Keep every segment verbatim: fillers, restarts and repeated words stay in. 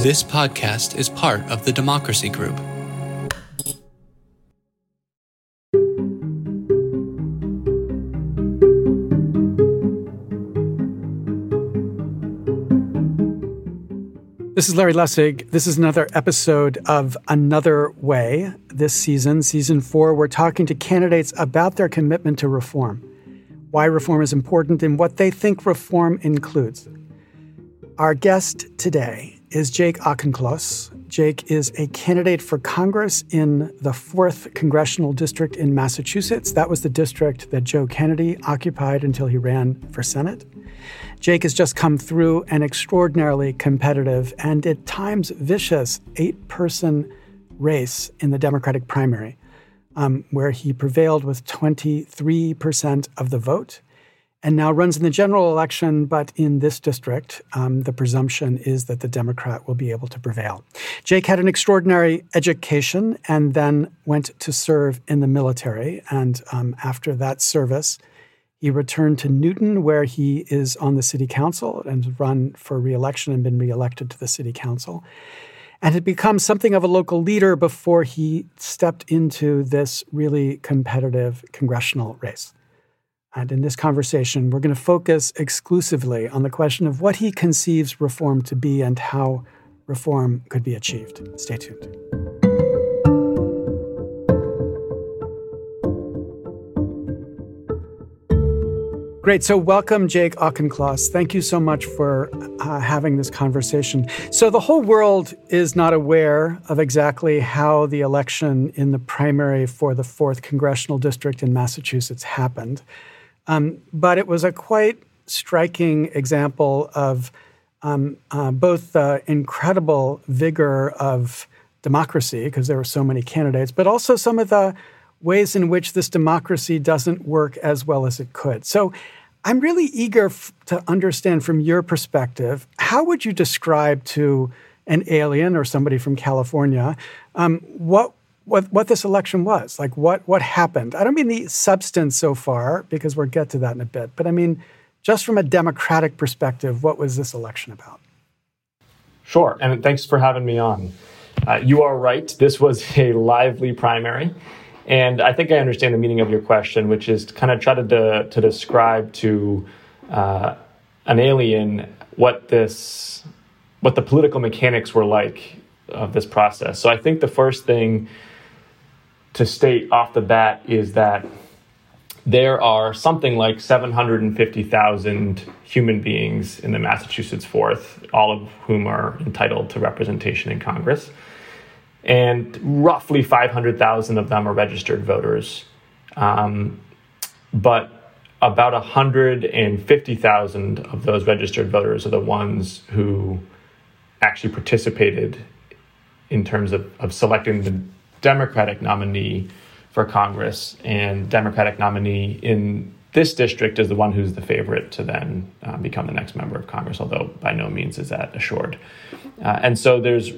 This podcast is part of the Democracy Group. This is Larry Lessig. This is another episode of Another Way. This season, season four, we're talking to candidates about their commitment to reform, why reform is important, and what they think reform includes. Our guest today is Jake Auchincloss. Jake is a candidate for Congress in the fourth Congressional District in Massachusetts. That was the district that Joe Kennedy occupied until he ran for Senate. Jake has just come through an extraordinarily competitive and at times vicious eight-person race in the Democratic primary, um, where he prevailed with twenty-three percent of the vote and now runs in the general election. But in this district, um, the presumption is that the Democrat will be able to prevail. Jake had an extraordinary education and then went to serve in the military. And um, after that service, he returned to Newton, where he is on the city council and run for re-election and been re-elected to the city council, and had become something of a local leader before he stepped into this really competitive congressional race. And in this conversation, we're going to focus exclusively on the question of what he conceives reform to be and how reform could be achieved. Stay tuned. Great. So welcome, Jake Auchincloss. Thank you so much for uh, having this conversation. So the whole world is not aware of exactly how the election in the primary for the fourth Congressional District in Massachusetts happened. Um, but it was a quite striking example of um, uh, both the incredible vigor of democracy, because there were so many candidates, but also some of the ways in which this democracy doesn't work as well as it could. So I'm really eager f- to understand from your perspective, how would you describe to an alien or somebody from California um, what, what what this election was? Like, what what happened? I don't mean the substance so far, because we'll get to that in a bit, but I mean, just from a democratic perspective, what was this election about? Sure, and thanks for having me on. Uh, you are right. This was a lively primary. And I think I understand the meaning of your question, which is to kind of try to de- to describe to uh, an alien what this, what the political mechanics were like of this process. So I think the first thing to state off the bat is that there are something like seven hundred fifty thousand human beings in the Massachusetts fourth, all of whom are entitled to representation in Congress. And roughly five hundred thousand of them are registered voters. Um, but about one hundred fifty thousand of those registered voters are the ones who actually participated in terms of, of selecting the Democratic nominee for Congress. And Democratic nominee in this district is the one who's the favorite to then uh, become the next member of Congress, although by no means is that assured. Uh, and so there's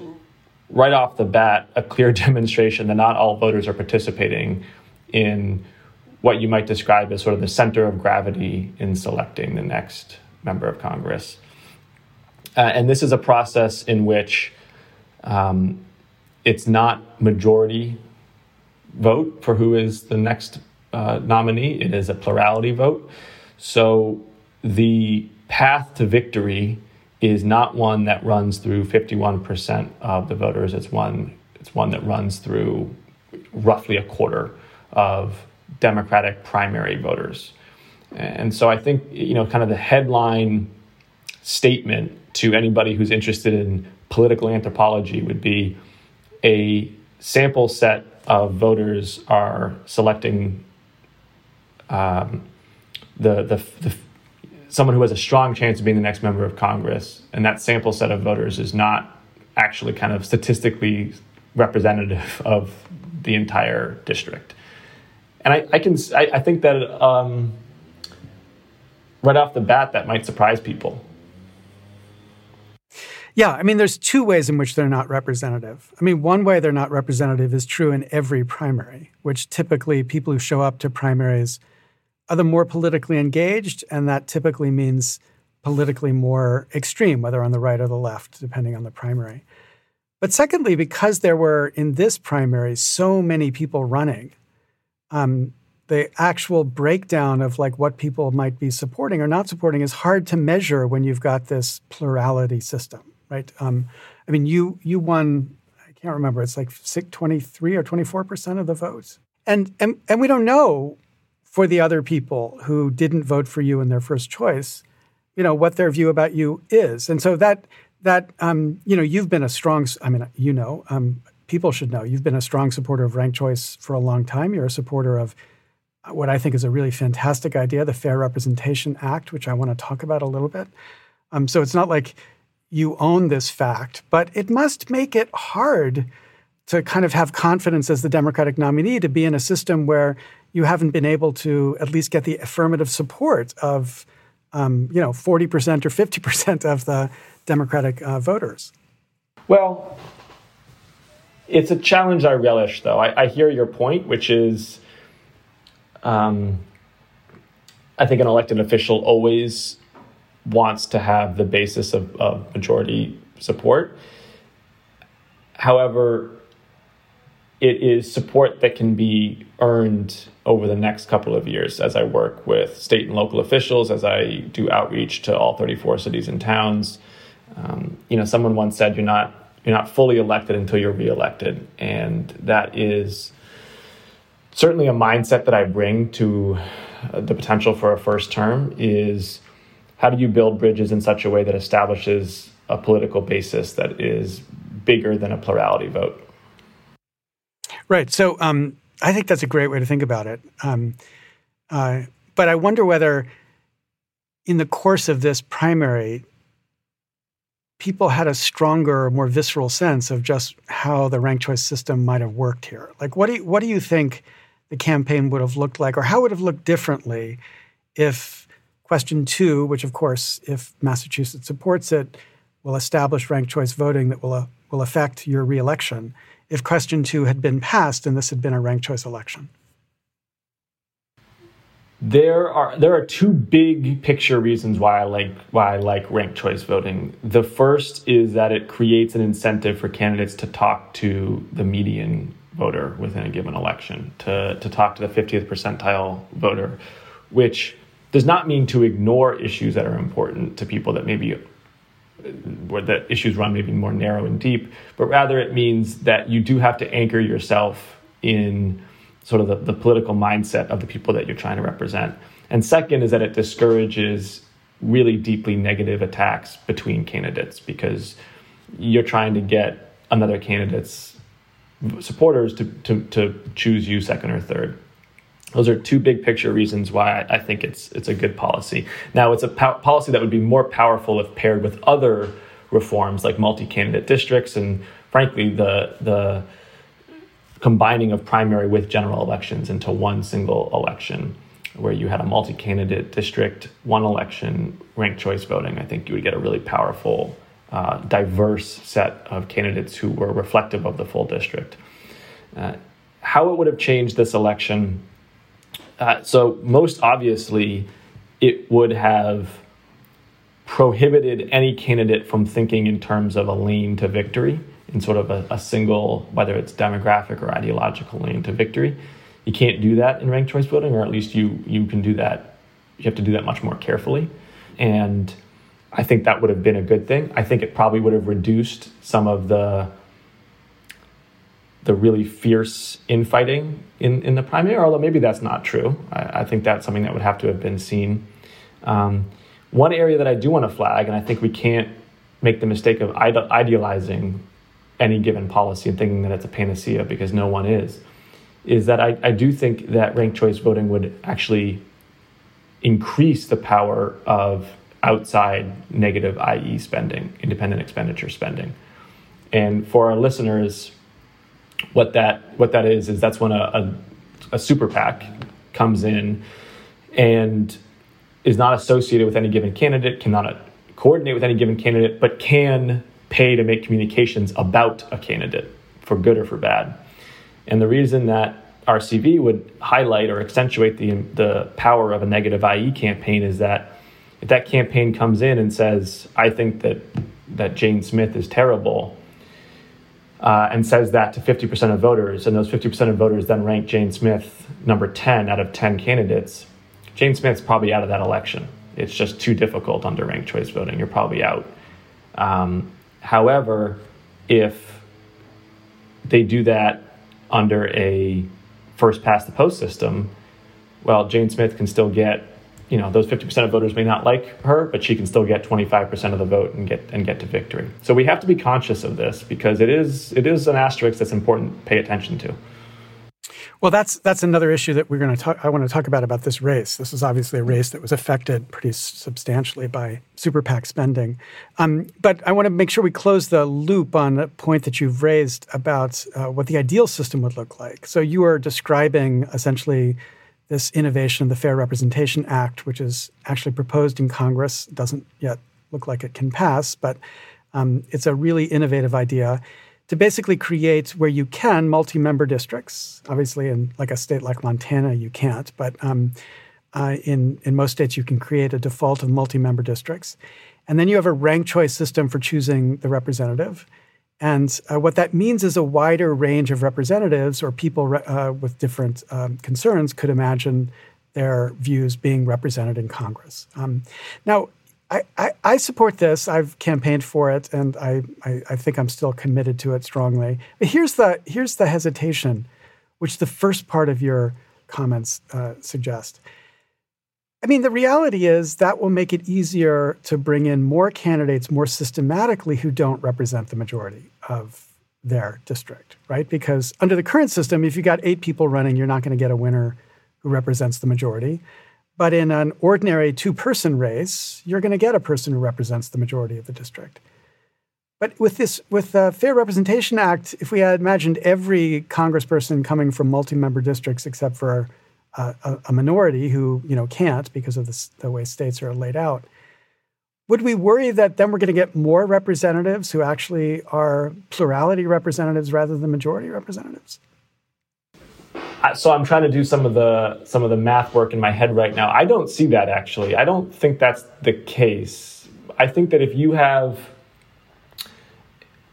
right off the bat, a clear demonstration that not all voters are participating in what you might describe as sort of the center of gravity in selecting the next member of Congress. Uh, and this is a process in which um, it's not majority vote for who is the next uh, nominee. It is a plurality vote. So the path to victory is not one that runs through fifty-one percent of the voters. It's one it's one that runs through roughly a quarter of Democratic primary voters. And so I think, you know, kind of the headline statement to anybody who's interested in political anthropology would be a sample set of voters are selecting um, the the the someone who has a strong chance of being the next member of Congress, and that sample set of voters is not actually kind of statistically representative of the entire district. And I, I can, I, I think that um, right off the bat, that might surprise people. Yeah, I mean, there's two ways in which they're not representative. I mean, one way they're not representative is true in every primary, which typically people who show up to primaries are the more politically engaged, and that typically means politically more extreme, whether on the right or the left, depending on the primary. But secondly, because there were, in this primary, so many people running, um, the actual breakdown of like what people might be supporting or not supporting is hard to measure when you've got this plurality system, right? Um, I mean, you you won, I can't remember, it's like twenty-three or twenty-four percent of the votes. And, and, and we don't know for the other people who didn't vote for you in their first choice, you know, what their view about you is. And so that... That, um, you know, you've been a strong, I mean, you know, um, people should know, you've been a strong supporter of ranked choice for a long time. You're a supporter of what I think is a really fantastic idea, the Fair Representation Act, which I want to talk about a little bit. Um, so it's not like you own this fact, but it must make it hard to kind of have confidence as the Democratic nominee to be in a system where you haven't been able to at least get the affirmative support of, um, you know, forty percent or fifty percent of the Democratic uh, voters? Well, it's a challenge I relish, though. I, I hear your point, which is, um, I think an elected official always wants to have the basis of, of majority support. However, it is support that can be earned over the next couple of years as I work with state and local officials, as I do outreach to all thirty-four cities and towns. Um, you know, someone once said, "You're not you're not fully elected until you're reelected," and that is certainly a mindset that I bring to uh, the potential for a first term. Is how do you build bridges in such a way that establishes a political basis that is bigger than a plurality vote? Right. So um, I think that's a great way to think about it. Um, uh, but I wonder whether, in the course of this primary, people had a stronger, more visceral sense of just how the ranked choice system might have worked here. Like, what do you, what do you think the campaign would have looked like, or how would it have looked differently if question two, which of course, if Massachusetts supports it, will establish ranked choice voting that will uh, will affect your reelection, if question two had been passed and this had been a ranked choice election? There are there are two big picture reasons why I like why I like ranked choice voting. The first is that it creates an incentive for candidates to talk to the median voter within a given election, to to talk to the fiftieth percentile voter, which does not mean to ignore issues that are important to people that maybe where the issues run maybe more narrow and deep, but rather it means that you do have to anchor yourself in sort of the, the political mindset of the people that you're trying to represent. And second is that it discourages really deeply negative attacks between candidates, because you're trying to get another candidate's supporters to to, to choose you second or third. Those are two big picture reasons why I think it's it's a good policy. Now, it's a po- policy that would be more powerful if paired with other reforms like multi-candidate districts and, frankly, the the... combining of primary with general elections into one single election, where you had a multi-candidate district, one election, ranked choice voting. I think you would get a really powerful, uh, diverse set of candidates who were reflective of the full district. Uh, how it would have changed this election? Uh, so most obviously, it would have prohibited any candidate from thinking in terms of a lane to victory, in sort of a, a single, whether it's demographic or ideological lane to victory. You can't do that in ranked choice voting, or at least you you can do that. You have to do that much more carefully. And I think that would have been a good thing. I think it probably would have reduced some of the the really fierce infighting in, in the primary, although maybe that's not true. I, I think that's something that would have to have been seen. Um, one area that I do want to flag, and I think we can't make the mistake of ide- idealizing any given policy and thinking that it's a panacea, because no one is, is that I, I do think that ranked choice voting would actually increase the power of outside negative I E spending, independent expenditure spending. And for our listeners, what that what that is, is that's when a, a, a super PAC comes in and is not associated with any given candidate, cannot coordinate with any given candidate, but can pay to make communications about a candidate, for good or for bad. And the reason that R C V would highlight or accentuate the the power of a negative I E campaign is that if that campaign comes in and says, I think that that Jane Smith is terrible, uh, and says that to fifty percent of voters, and those fifty percent of voters then rank Jane Smith number ten out of ten candidates, Jane Smith's probably out of that election. It's just too difficult under ranked choice voting. You're probably out. Um, however, if they do that under a first-past-the-post system, well, Jane Smith can still get, you know, those fifty percent of voters may not like her, but she can still get twenty-five percent of the vote and get and get to victory. So we have to be conscious of this, because it is it is an asterisk that's important to pay attention to. Well, that's that's another issue that we're going to talk. I want to talk about about this race. This is obviously a race that was affected pretty substantially by super PAC spending. Um, but I want to make sure we close the loop on a point that you've raised about uh, what the ideal system would look like. So you are describing essentially this innovation, the Fair Representation Act, which is actually proposed in Congress, doesn't yet look like it can pass, but um, it's a really innovative idea to basically create, where you can, multi-member districts. Obviously, in like a state like Montana, you can't, but um, uh, in, in most states, you can create a default of multi-member districts. And then you have a ranked choice system for choosing the representative. And uh, what that means is a wider range of representatives, or people uh, with different um, concerns could imagine their views being represented in Congress. Um, now, I, I, I support this. I've campaigned for it, and I, I, I think I'm still committed to it strongly. But here's the here's the hesitation, which the first part of your comments uh, suggest. I mean, the reality is that will make it easier to bring in more candidates more systematically who don't represent the majority of their district, right? Because under the current system, if you got eight people running, you're not going to get a winner who represents the majority. But in an ordinary two-person race, you're going to get a person who represents the majority of the district. But with this, with the Fair Representation Act, if we had imagined every congressperson coming from multi-member districts except for Uh, a, a minority who, you know, can't because of this, the way states are laid out, would we worry that then we're going to get more representatives who actually are plurality representatives rather than majority representatives? So I'm trying to do some of the some of the math work in my head right now. I don't see that, actually. I don't think that's the case. I think that if you have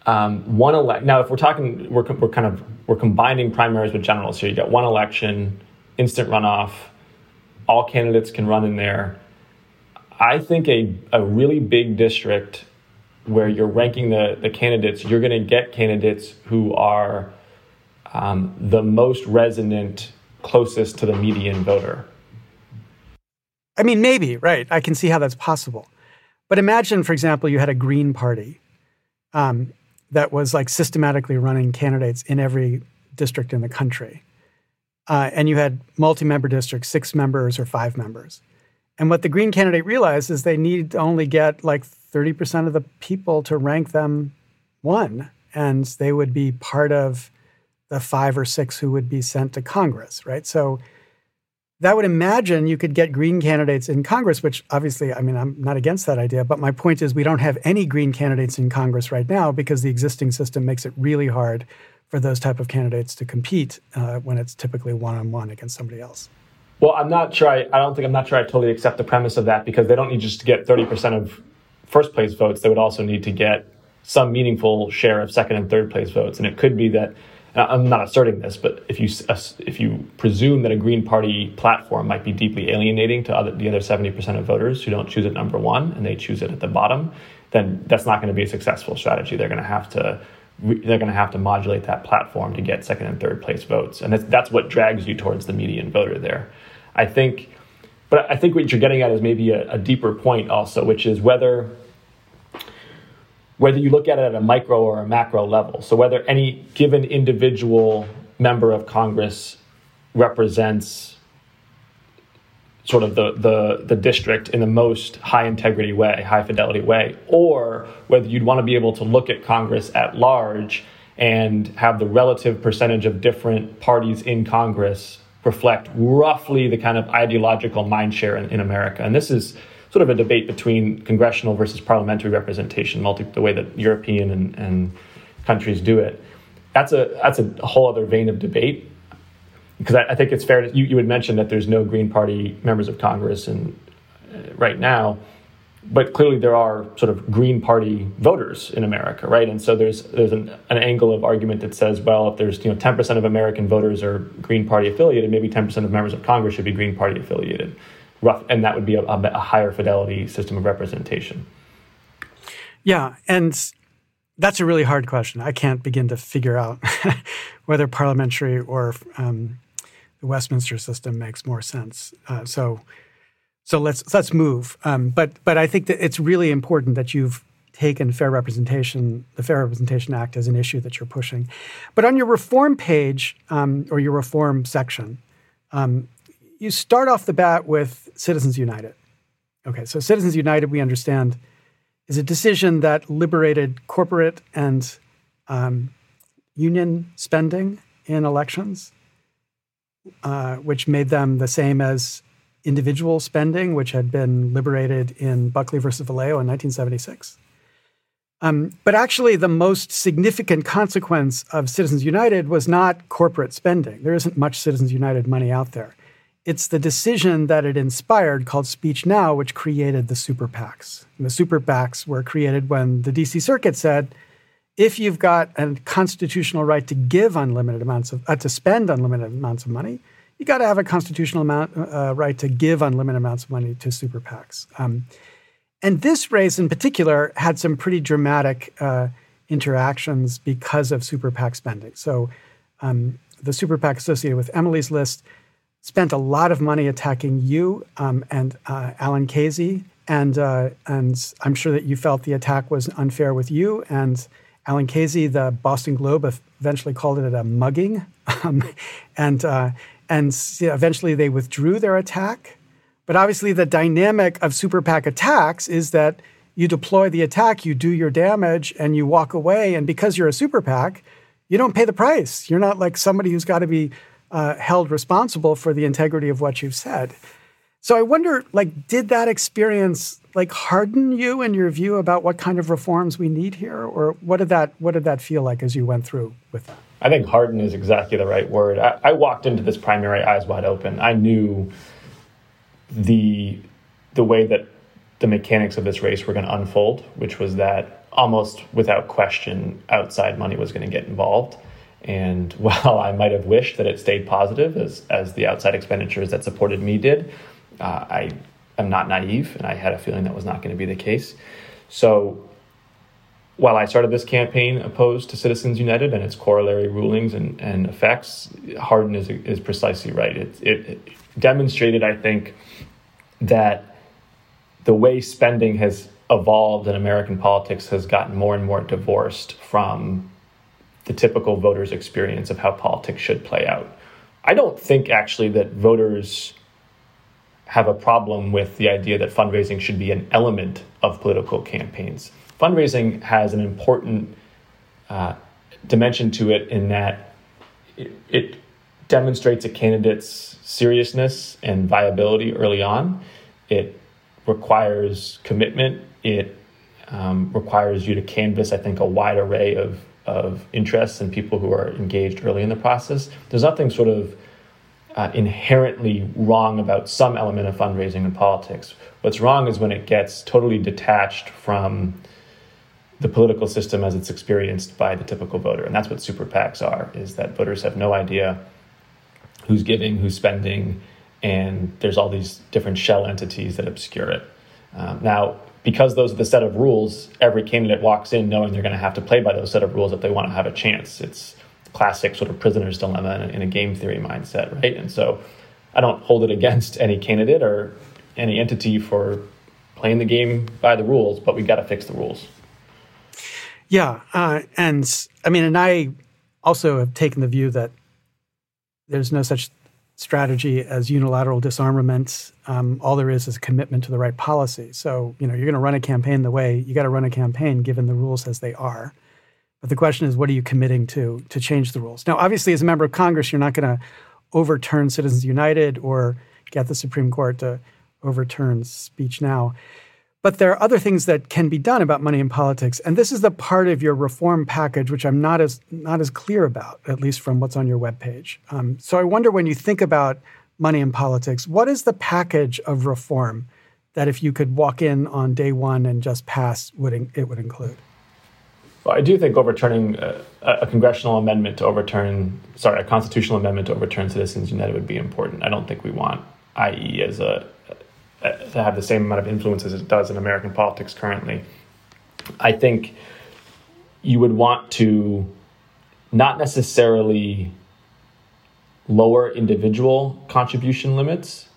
um, one elect, now if we're talking, we're we're kind of we're combining primaries with generals. So you got one election, instant runoff, all candidates can run in there. I think a, a really big district where you're ranking the, the candidates, you're going to get candidates who are um, the most resonant, closest to the median voter. I mean, maybe, right. I can see how that's possible. But imagine, for example, you had a Green Party um, that was like systematically running candidates in every district in the country. Uh, and you had multi-member districts, six members or five members. And what the Green candidate realized is they need to only get like thirty percent of the people to rank them one, and they would be part of the five or six who would be sent to Congress, right? So that would imagine you could get Green candidates in Congress, which obviously, I mean, I'm not against that idea, but my point is we don't have any Green candidates in Congress right now because the existing system makes it really hard for those type of candidates to compete uh, when it's typically one-on-one against somebody else. Well, I'm not sure. I, I don't think I'm not sure I totally accept the premise of that, because they don't need just to get thirty percent of first-place votes. They would also need to get some meaningful share of second- and third-place votes. And it could be that, and I'm not asserting this, but if you if you presume that a Green Party platform might be deeply alienating to other, the other seventy percent of voters who don't choose it number one and they choose it at the bottom, then that's not going to be a successful strategy. They're going to have to... they're going to have to modulate that platform to get second and third place votes. And that's, that's what drags you towards the median voter there. I think, but I think what you're getting at is maybe a, a deeper point also, which is whether, whether you look at it at a micro or a macro level. So whether any given individual member of Congress represents sort of the, the, the district in the most high integrity way, high fidelity way, or whether you'd want to be able to look at Congress at large and have the relative percentage of different parties in Congress reflect roughly the kind of ideological mind share in, in America. And this is sort of a debate between congressional versus parliamentary representation, multi, the way that European and, and countries do it. That's a, that's a whole other vein of debate. Because I, I think it's fair to, you, you had mentioned that there's no Green Party members of Congress and uh, right now. But clearly there are sort of Green Party voters in America, right? And so there's there's an, an angle of argument that says, well, if there's, you know, ten percent of American voters are Green Party affiliated, maybe ten percent of members of Congress should be Green Party affiliated. Rough, and that would be a, a higher fidelity system of representation. Yeah, and that's a really hard question. I can't begin to figure out whether parliamentary or um, the Westminster system makes more sense. Uh, so... So let's let's move. Um, but but I think that it's really important that you've taken fair representation, the Fair Representation Act, as an issue that you're pushing. But on your reform page um, or your reform section, um, you start off the bat with Citizens United. Okay, so Citizens United, we understand, is a decision that liberated corporate and um, union spending in elections, uh, which made them the same as individual spending, which had been liberated in Buckley versus Valeo in nineteen seventy-six. Um, but actually, the most significant consequence of Citizens United was not corporate spending. There isn't much Citizens United money out there. It's the decision that it inspired called Speech Now, which created the super PACs. And the super PACs were created when the D C Circuit said, if you've got a constitutional right to give unlimited amounts of, uh, to spend unlimited amounts of money, you got to have a constitutional amount, uh, right to give unlimited amounts of money to super PACs. Um, and this race in particular had some pretty dramatic uh, interactions because of super PAC spending. So um, the super PAC associated with Emily's List spent a lot of money attacking you um, and uh, Alan Casey. And, uh, and I'm sure that you felt the attack was unfair with you. And Alan Casey, the Boston Globe, eventually called it a mugging. Um, and... Uh, And eventually they withdrew their attack. But obviously the dynamic of super PAC attacks is that you deploy the attack, you do your damage, and you walk away. And because you're a super PAC, you don't pay the price. You're not like somebody who's got to be uh, held responsible for the integrity of what you've said. So I wonder, like, did that experience, like, harden you in your view about what kind of reforms we need here? Or what did that, what did that feel like as you went through with that? I think harden is exactly the right word. I, I walked into this primary eyes wide open. I knew the the way that the mechanics of this race were going to unfold, which was that almost without question, outside money was going to get involved. And while I might have wished that it stayed positive, as as the outside expenditures that supported me did, uh, I am not naive, and I had a feeling that was not going to be the case. So while I started this campaign opposed to Citizens United and its corollary rulings and, and effects, Hardin is is precisely right. It, it, it demonstrated, I think, that the way spending has evolved in American politics has gotten more and more divorced from the typical voter's experience of how politics should play out. I don't think, actually, that voters have a problem with the idea that fundraising should be an element of political campaigns. Fundraising has an important uh, dimension to it in that it, it demonstrates a candidate's seriousness and viability early on. It requires commitment. It um, requires you to canvass, I think, a wide array of, of interests and people who are engaged early in the process. There's nothing sort of uh, inherently wrong about some element of fundraising in politics. What's wrong is when it gets totally detached from the political system as it's experienced by the typical voter. And that's what super PACs are, is that voters have no idea who's giving, who's spending, and there's all these different shell entities that obscure it. Um, now, because those are the set of rules, every candidate walks in knowing they're going to have to play by those set of rules if they want to have a chance. It's classic sort of prisoner's dilemma in a, in a game theory mindset, right? And so I don't hold it against any candidate or any entity for playing the game by the rules, but we've got to fix the rules. Yeah, uh, and I mean, and I also have taken the view that there's no such strategy as unilateral disarmament. Um, all there is is a commitment to the right policy. So, you know, you're going to run a campaign the way you got to run a campaign, given the rules as they are. But the question is, what are you committing to to change the rules? Now, obviously, as a member of Congress, you're not going to overturn Citizens United or get the Supreme Court to overturn Speech Now. But there are other things that can be done about money in politics. And this is the part of your reform package which I'm not as not as clear about, at least from what's on your webpage. Um, so I wonder, when you think about money in politics, what is the package of reform that if you could walk in on day one and just pass, would in, it would include? Well, I do think overturning a, a congressional amendment to overturn, sorry, a constitutional amendment to overturn Citizens United would be important. I don't think we want I E as a, to have the same amount of influence as it does in American politics currently. I think you would want to not necessarily lower individual contribution limits,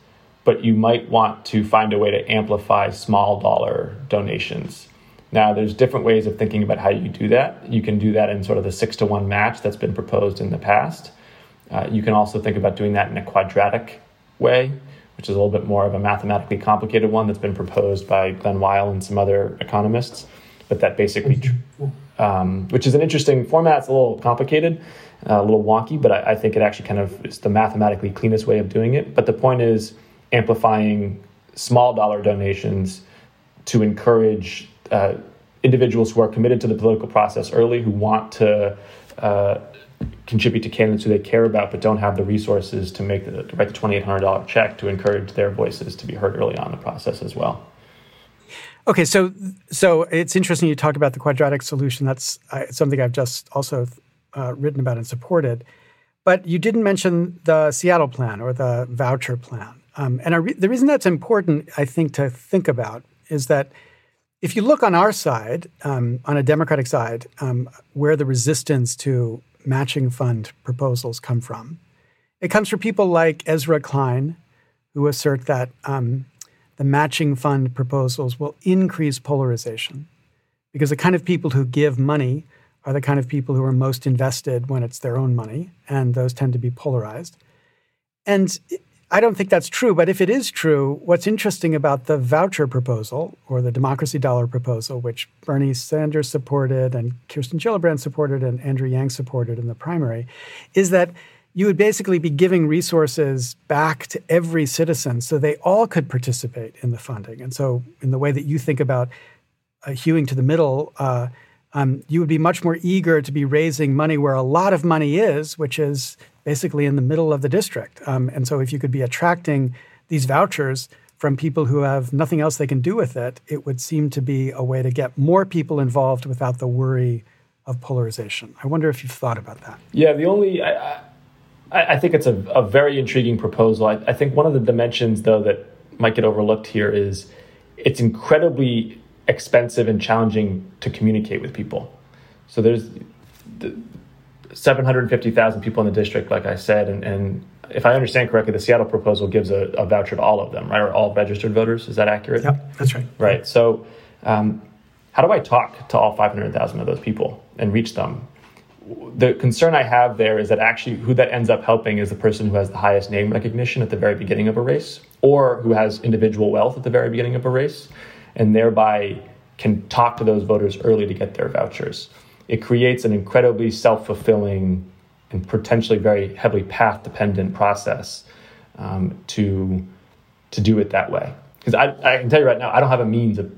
but you might want to find a way to amplify small dollar donations. Now, there's different ways of thinking about how you do that. You can do that in sort of the six to one match that's been proposed in the past. Uh, you can also think about doing that in a quadratic way, which is a little bit more of a mathematically complicated one that's been proposed by Glenn Weil and some other economists. But that basically, tr- um, which is an interesting format. It's a little complicated, uh, a little wonky, but I, I think it actually kind of is the mathematically cleanest way of doing it. But the point is amplifying small dollar donations to encourage uh, individuals who are committed to the political process early, who want to uh, contribute to candidates who they care about but don't have the resources to make the, to write the twenty-eight hundred dollars check, to encourage their voices to be heard early on in the process as well. Okay, so so it's interesting you talk about the quadratic solution. That's uh, something I've just also uh, written about and supported. But you didn't mention the Seattle plan or the voucher plan. Um, and I re- the reason that's important, I think, to think about is that if you look on our side, um, on a Democratic side, um, where the resistance to matching fund proposals come from, it comes from people like Ezra Klein, who assert that um, the matching fund proposals will increase polarization because the kind of people who give money are the kind of people who are most invested when it's their own money, and those tend to be polarized. And I don't think that's true, but if it is true, what's interesting about the voucher proposal or the democracy dollar proposal, which Bernie Sanders supported and Kirsten Gillibrand supported and Andrew Yang supported in the primary, is that you would basically be giving resources back to every citizen so they all could participate in the funding. And so in the way that you think about uh, hewing to the middle, uh, um, you would be much more eager to be raising money where a lot of money is, which is basically in the middle of the district. Um, and so if you could be attracting these vouchers from people who have nothing else they can do with it, it would seem to be a way to get more people involved without the worry of polarization. I wonder if you've thought about that. Yeah, the only... I, I... I think it's a, a very intriguing proposal. I, I think one of the dimensions, though, that might get overlooked here is it's incredibly expensive and challenging to communicate with people. So there's the seven hundred fifty thousand people in the district, like I said, and, and if I understand correctly, the Seattle proposal gives a, a voucher to all of them, right, or all registered voters. Is that accurate? Yep, that's right. Right. So um, how do I talk to all five hundred thousand of those people and reach them? The concern I have there is that actually who that ends up helping is the person who has the highest name recognition at the very beginning of a race, or who has individual wealth at the very beginning of a race, and thereby can talk to those voters early to get their vouchers. It creates an incredibly self-fulfilling and potentially very heavily path-dependent process um, to to do it that way. Because I, I can tell you right now, I don't have a means of...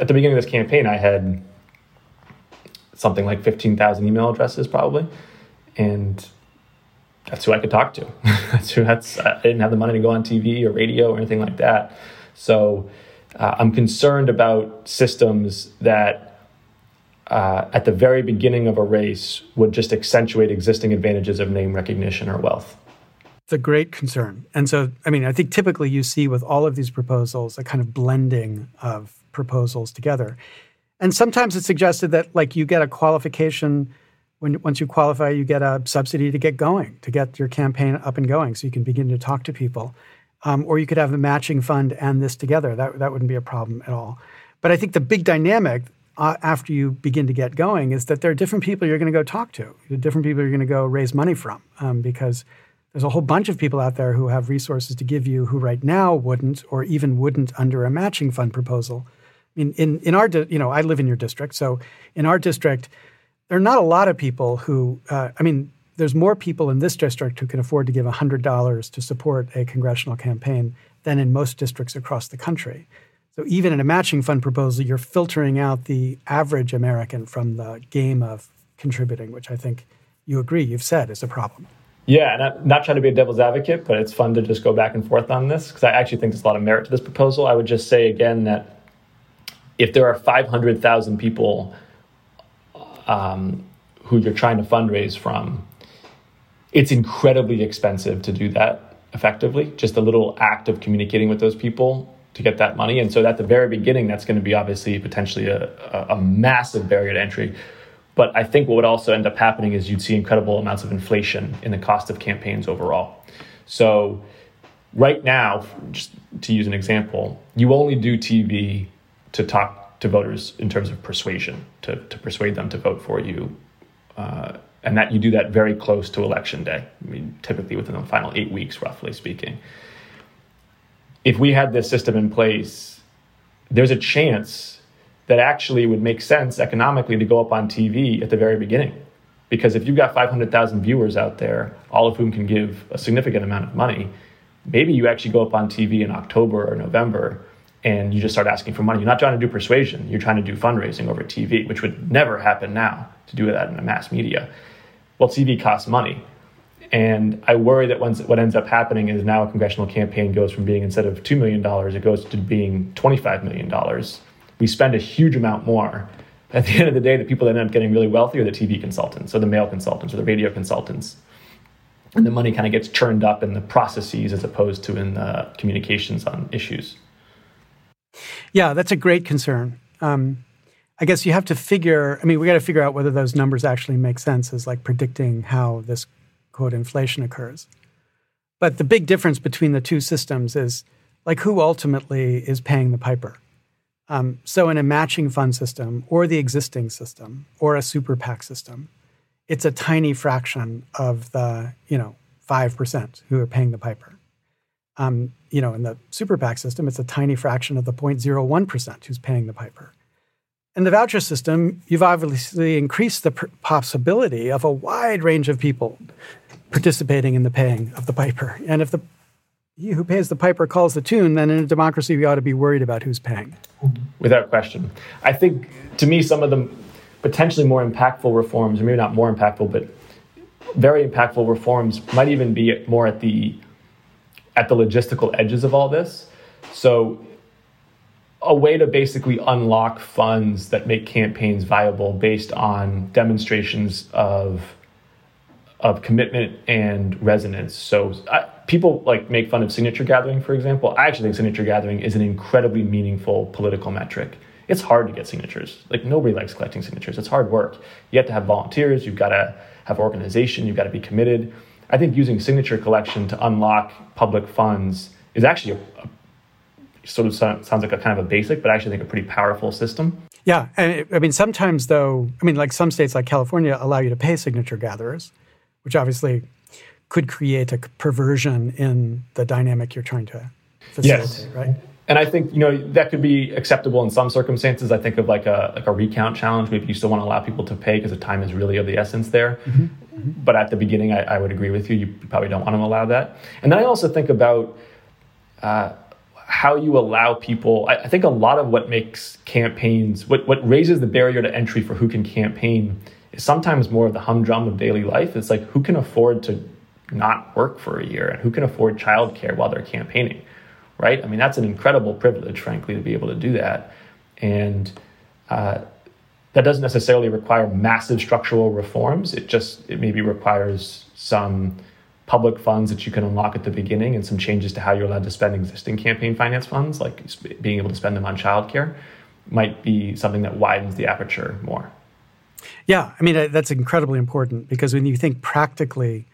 At the beginning of this campaign, I had... something like fifteen thousand email addresses probably. And that's who I could talk to. that's who that's, I didn't have the money to go on T V or radio or anything like that. So uh, I'm concerned about systems that uh, at the very beginning of a race would just accentuate existing advantages of name recognition or wealth. It's a great concern. And so, I mean, I think typically you see with all of these proposals, a kind of blending of proposals together. And sometimes it's suggested that, like, you get a qualification. When once you qualify, you get a subsidy to get going, to get your campaign up and going, so you can begin to talk to people. Um, or you could have a matching fund and this together. That that wouldn't be a problem at all. But I think the big dynamic uh, after you begin to get going is that there are different people you're going to go talk to, different people you're going to go raise money from, um, because there's a whole bunch of people out there who have resources to give you who right now wouldn't, or even wouldn't under a matching fund proposal. In, in in our, you know, I live in your district, so in our district, there are not a lot of people who, uh, I mean, there's more people in this district who can afford to give one hundred dollars to support a congressional campaign than in most districts across the country. So even in a matching fund proposal, you're filtering out the average American from the game of contributing, which I think you agree, you've said, is a problem. Yeah, not, not trying to be a devil's advocate, but it's fun to just go back and forth on this because I actually think there's a lot of merit to this proposal. I would just say again that if there are five hundred thousand people um, who you're trying to fundraise from, it's incredibly expensive to do that effectively, just a little act of communicating with those people to get that money. And so at the very beginning, that's going to be obviously potentially a, a, a massive barrier to entry. But I think what would also end up happening is you'd see incredible amounts of inflation in the cost of campaigns overall. So right now, just to use an example, you only do T V to talk to voters in terms of persuasion, to, to persuade them to vote for you. Uh, and that you do that very close to election day. I mean, typically within the final eight weeks, roughly speaking. If we had this system in place, there's a chance that actually would make sense economically to go up on T V at the very beginning. Because if you've got five hundred thousand viewers out there, all of whom can give a significant amount of money, maybe you actually go up on T V in October or November and you just start asking for money. You're not trying to do persuasion. You're trying to do fundraising over T V, which would never happen now to do that in a mass media. Well, T V costs money. And I worry that once what ends up happening is now a congressional campaign goes from being, instead of two million dollars, it goes to being twenty-five million dollars. We spend a huge amount more. At the end of the day, the people that end up getting really wealthy are the T V consultants, or the mail consultants, or the radio consultants. And the money kind of gets churned up in the processes as opposed to in the communications on issues. Yeah, that's a great concern. Um, I guess you have to figure, I mean, we got to figure out whether those numbers actually make sense as like predicting how this, quote, inflation occurs. But the big difference between the two systems is like who ultimately is paying the piper. Um, so in a matching fund system or the existing system or a super PAC system, it's a tiny fraction of the, you know, five percent who are paying the piper. Um, you know, in the super PAC system, it's a tiny fraction of the zero point zero one percent who's paying the piper. In the voucher system, you've obviously increased the pr- possibility of a wide range of people participating in the paying of the piper. And if the he who pays the piper calls the tune, then in a democracy, we ought to be worried about who's paying. Without question. I think, to me, some of the potentially more impactful reforms, or maybe not more impactful, but very impactful reforms might even be more at the at the logistical edges of all this. So a way to basically unlock funds that make campaigns viable based on demonstrations of of commitment and resonance. So I, people like make fun of signature gathering, for example. I actually think signature gathering is an incredibly meaningful political metric. It's hard to get signatures. Like nobody likes collecting signatures. It's hard work. You have to have volunteers. You've got to have organization. You've got to be committed. I think using signature collection to unlock public funds is actually a, a sort of sounds like a kind of a basic, but I actually think a pretty powerful system. Yeah. And it, I mean, sometimes though, I mean, like some states like California allow you to pay signature gatherers, which obviously could create a perversion in the dynamic you're trying to facilitate, yes. Right? And I think, you know, that could be acceptable in some circumstances. I think of like a like a recount challenge. Maybe you still want to allow people to pay because the time is really of the essence there. Mm-hmm. Mm-hmm. But at the beginning, I, I would agree with you. You probably don't want to allow that. And then I also think about uh, how you allow people. I, I think a lot of what makes campaigns, what what raises the barrier to entry for who can campaign is sometimes more of the humdrum of daily life. It's like, who can afford to not work for a year and who can afford childcare while they're campaigning, right? I mean, that's an incredible privilege, frankly, to be able to do that. And uh, that doesn't necessarily require massive structural reforms. It just, it maybe requires some public funds that you can unlock at the beginning and some changes to how you're allowed to spend existing campaign finance funds, like being able to spend them on childcare, might be something that widens the aperture more. Yeah, I mean, that's incredibly important because when you think practically,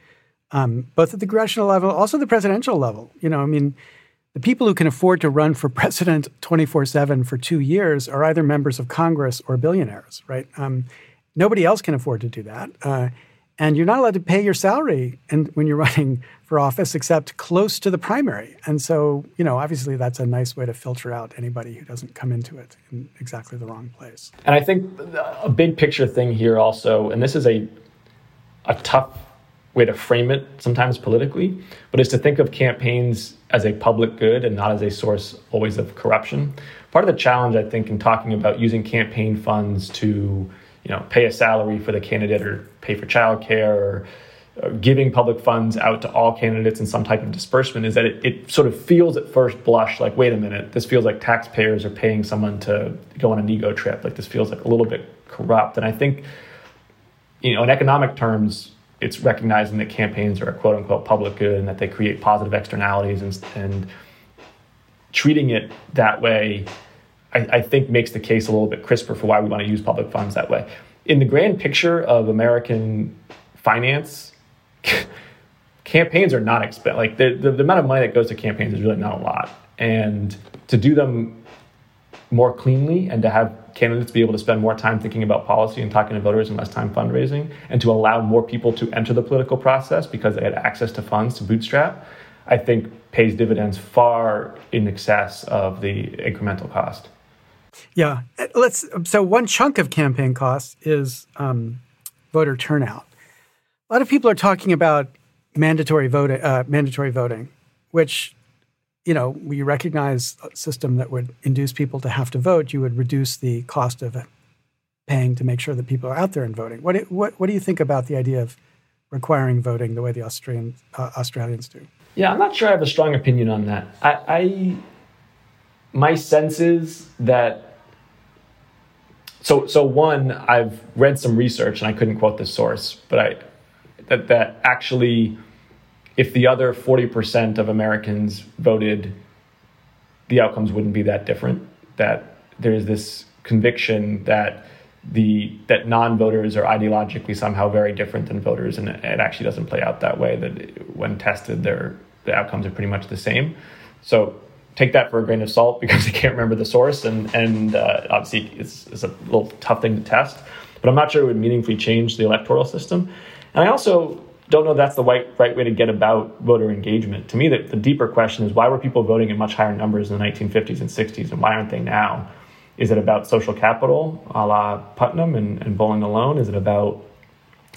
um, both at the congressional level, also the presidential level, you know, I mean, the people who can afford to run for president twenty-four seven for two years are either members of Congress or billionaires, right? Um, nobody else can afford to do that. Uh, and you're not allowed to pay your salary and when you're running for office except close to the primary. And so, you know, obviously that's a nice way to filter out anybody who doesn't come into it in exactly the wrong place. And I think a big picture thing here also, and this is a a tough way to frame it sometimes politically, but is to think of campaigns as a public good and not as a source always of corruption. Part of the challenge, I think, in talking about using campaign funds to, you know, pay a salary for the candidate or pay for childcare or giving public funds out to all candidates in some type of disbursement is that it, it sort of feels at first blush like, wait a minute, this feels like taxpayers are paying someone to go on an ego trip. Like, this feels like a little bit corrupt. And I think, you know, in economic terms, it's recognizing that campaigns are a quote unquote public good and that they create positive externalities, and, and treating it that way, I, I think makes the case a little bit crisper for why we want to use public funds that way. In the grand picture of American finance, campaigns are not expensive. Like the, the, the amount of money that goes to campaigns is really not a lot. And to do them more cleanly and to have candidates be able to spend more time thinking about policy and talking to voters and less time fundraising, and to allow more people to enter the political process because they had access to funds to bootstrap, I think pays dividends far in excess of the incremental cost. Yeah. Let's. So one chunk of campaign costs is um, voter turnout. A lot of people are talking about mandatory voting, uh, mandatory voting, which, you know, we recognize a system that would induce people to have to vote. You would reduce the cost of paying to make sure that people are out there and voting. What do, what, what do you think about the idea of requiring voting the way the Australian, uh, Australians do? Yeah, I'm not sure I have a strong opinion on that. I, I my sense is that so so one, I've read some research, and I couldn't quote the source, but I that that actually, if the other forty percent of Americans voted, the outcomes wouldn't be that different. That there is this conviction that the that non-voters are ideologically somehow very different than voters, and it, it actually doesn't play out that way. That when tested, their the outcomes are pretty much the same. So take that for a grain of salt, because I can't remember the source, and and uh, obviously it's it's a little tough thing to test. But I'm not sure it would meaningfully change the electoral system. And I also don't know that's the right, right way to get about voter engagement. To me, the, the deeper question is, why were people voting in much higher numbers in the nineteen fifties and sixties, and why aren't they now? Is it about social capital, a la Putnam and, and Bowling Alone? Is it about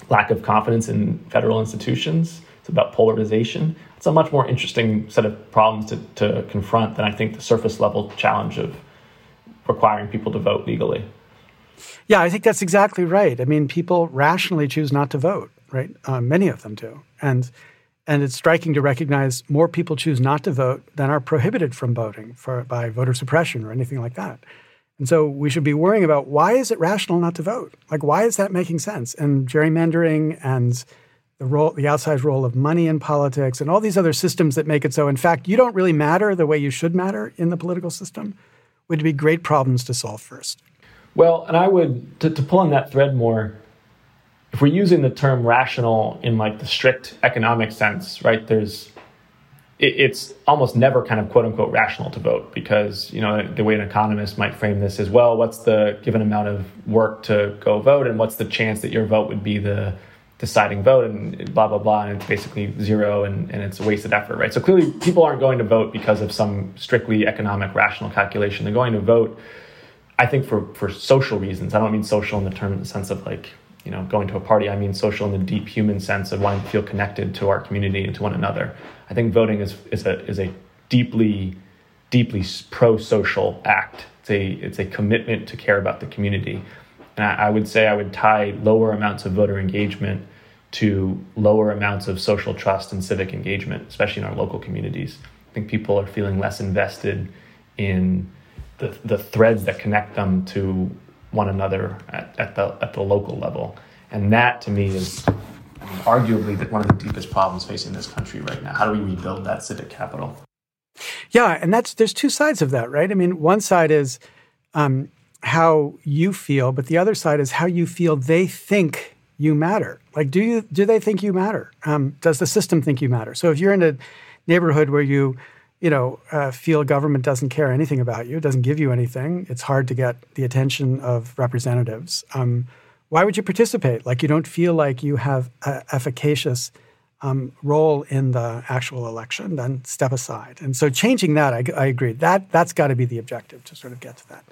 lack of confidence in federal institutions? It's about polarization. It's a much more interesting set of problems to, to confront than I think the surface level challenge of requiring people to vote legally. Yeah, I think that's exactly right. I mean, people rationally choose not to vote, right? Uh, many of them do. And and it's striking to recognize more people choose not to vote than are prohibited from voting for by voter suppression or anything like that. And so we should be worrying about, why is it rational not to vote? Like, why is that making sense? And gerrymandering and the role, the outsized role of money in politics and all these other systems that make it so, in fact, you don't really matter the way you should matter in the political system would be great problems to solve first. Well, and I would, to, to pull on that thread more, if we're using the term rational in like the strict economic sense, right, there's, it, it's almost never kind of quote unquote rational to vote, because, you know, the way an economist might frame this is, well, what's the given amount of work to go vote, and what's the chance that your vote would be the deciding vote, and blah, blah, blah, and it's basically zero, and, and it's a wasted effort, right? So clearly people aren't going to vote because of some strictly economic rational calculation. They're going to vote, I think, for, for social reasons. I don't mean social in the term in the sense of, like, you know, going to a party. I mean social in the deep human sense of wanting to feel connected to our community and to one another. I think voting is is a is a deeply, deeply pro-social act. It's a it's a commitment to care about the community. And I, I would say I would tie lower amounts of voter engagement to lower amounts of social trust and civic engagement, especially in our local communities. I think people are feeling less invested in the the threads that connect them to one another at, at the at the local level. And that, to me, is, I mean, arguably the, one of the deepest problems facing this country right now. How do we rebuild that civic capital? Yeah, and that's there's two sides of that, right? I mean, one side is um, how you feel, but the other side is how you feel they think you matter. Like, do you do they think you matter? Um, does the system think you matter? So if you're in a neighborhood where you you know, uh, feel government doesn't care anything about you, doesn't give you anything, it's hard to get the attention of representatives, Um, why would you participate? Like, you don't feel like you have an efficacious um, role in the actual election, then step aside. And so changing that, I, I agree. That, that's got to be the objective, to sort of get to that.